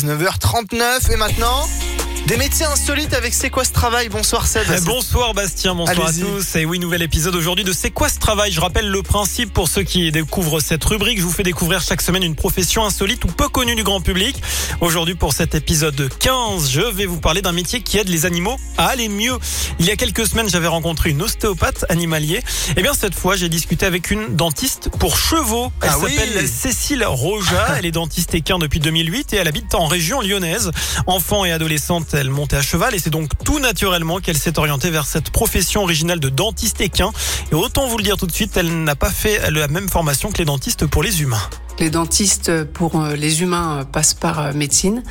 19h39 et maintenant... Des métiers insolites avec C'est quoi ce travail? Bonsoir Céd. Bonsoir Bastien, bonsoir à tous. Et oui, nouvel épisode aujourd'hui de C'est quoi ce travail? Je rappelle le principe pour ceux qui découvrent cette rubrique. Je vous fais découvrir chaque semaine une profession insolite ou peu connue du grand public. Aujourd'hui, pour cet épisode 15, je vais vous parler d'un métier qui aide les animaux à aller mieux. Il y a quelques semaines, j'avais rencontré une ostéopathe animalier. Eh bien, cette fois, j'ai discuté avec une dentiste pour chevaux. Elle s'appelle Cécile Roja. Elle est dentiste équin depuis 2008 et elle habite en région lyonnaise. Enfant et adolescente, elle montait à cheval et c'est donc tout naturellement qu'elle s'est orientée vers cette profession originale de dentiste équin. Et autant vous le dire tout de suite, elle n'a pas fait la même formation que les dentistes pour les humains. Les dentistes pour les humains passent par médecine.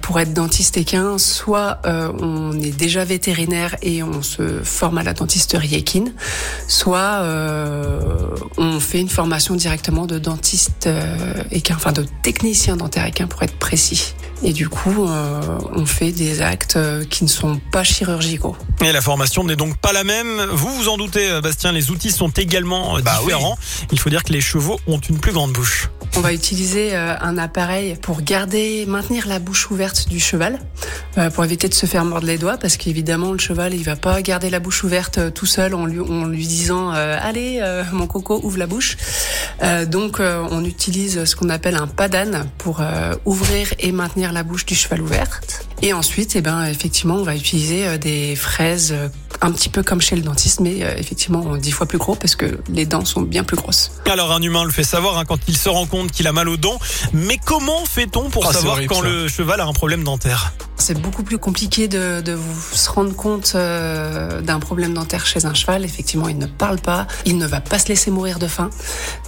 Pour être dentiste équin, soit on est déjà vétérinaire et on se forme à la dentisterie équine, soit on fait une formation directement de dentiste équin, enfin de technicien dentaire équin pour être précis. Et du coup, on fait des actes qui ne sont pas chirurgicaux. Et la formation n'est donc pas la même. Vous vous en doutez, Bastien, les outils sont également différents. Oui. Il faut dire que les chevaux ont une plus grande bouche. On va utiliser un appareil pour maintenir la bouche ouverte du cheval, pour éviter de se faire mordre les doigts, parce qu'évidemment, le cheval, il va pas garder la bouche ouverte tout seul en lui disant « Allez, mon coco, ouvre la bouche ». Donc, on utilise ce qu'on appelle un pas d'âne pour ouvrir et maintenir la bouche du cheval ouverte. Et ensuite, effectivement, on va utiliser des fraises un petit peu comme chez le dentiste, mais effectivement 10 fois plus gros parce que les dents sont bien plus grosses. Alors un humain le fait savoir quand il se rend compte qu'il a mal aux dents, mais comment fait-on pour savoir quand le cheval a un problème dentaire ? C'est beaucoup plus compliqué de se rendre compte d'un problème dentaire chez un cheval. Effectivement, il ne parle pas, il ne va pas se laisser mourir de faim.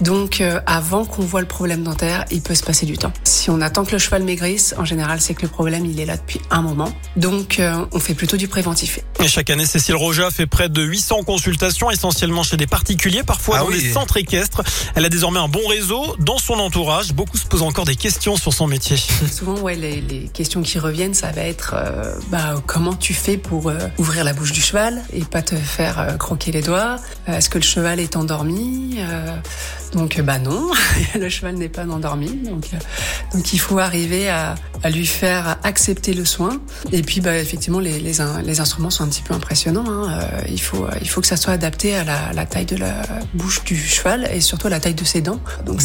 Donc, avant qu'on voit le problème dentaire, il peut se passer du temps. Si on attend que le cheval maigrisse, en général, c'est que le problème, il est là depuis un moment. Donc, on fait plutôt du préventif. Et chaque année, Cécile Roja fait près de 800 consultations, essentiellement chez des particuliers, parfois dans des centres équestres. Elle a désormais un bon réseau dans son entourage. Beaucoup se posent encore des questions sur son métier. Souvent, les questions qui reviennent, ça va être comment tu fais pour ouvrir la bouche du cheval et pas te faire croquer les doigts. Est-ce que le cheval est endormi? Donc non, le cheval n'est pas endormi. Donc il faut arriver à lui faire accepter le soin. Et puis effectivement les instruments sont un petit peu impressionnants. Il faut que ça soit adapté à la taille de la bouche du cheval et surtout à la taille de ses dents. Donc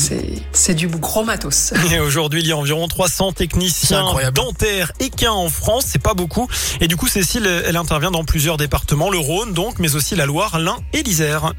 c'est du gros matos. Et aujourd'hui il y a environ 300 techniciens dentaires équins en France, c'est pas beaucoup. Et du coup, Cécile, elle intervient dans plusieurs départements, le Rhône donc, mais aussi la Loire, l'Ain et l'Isère.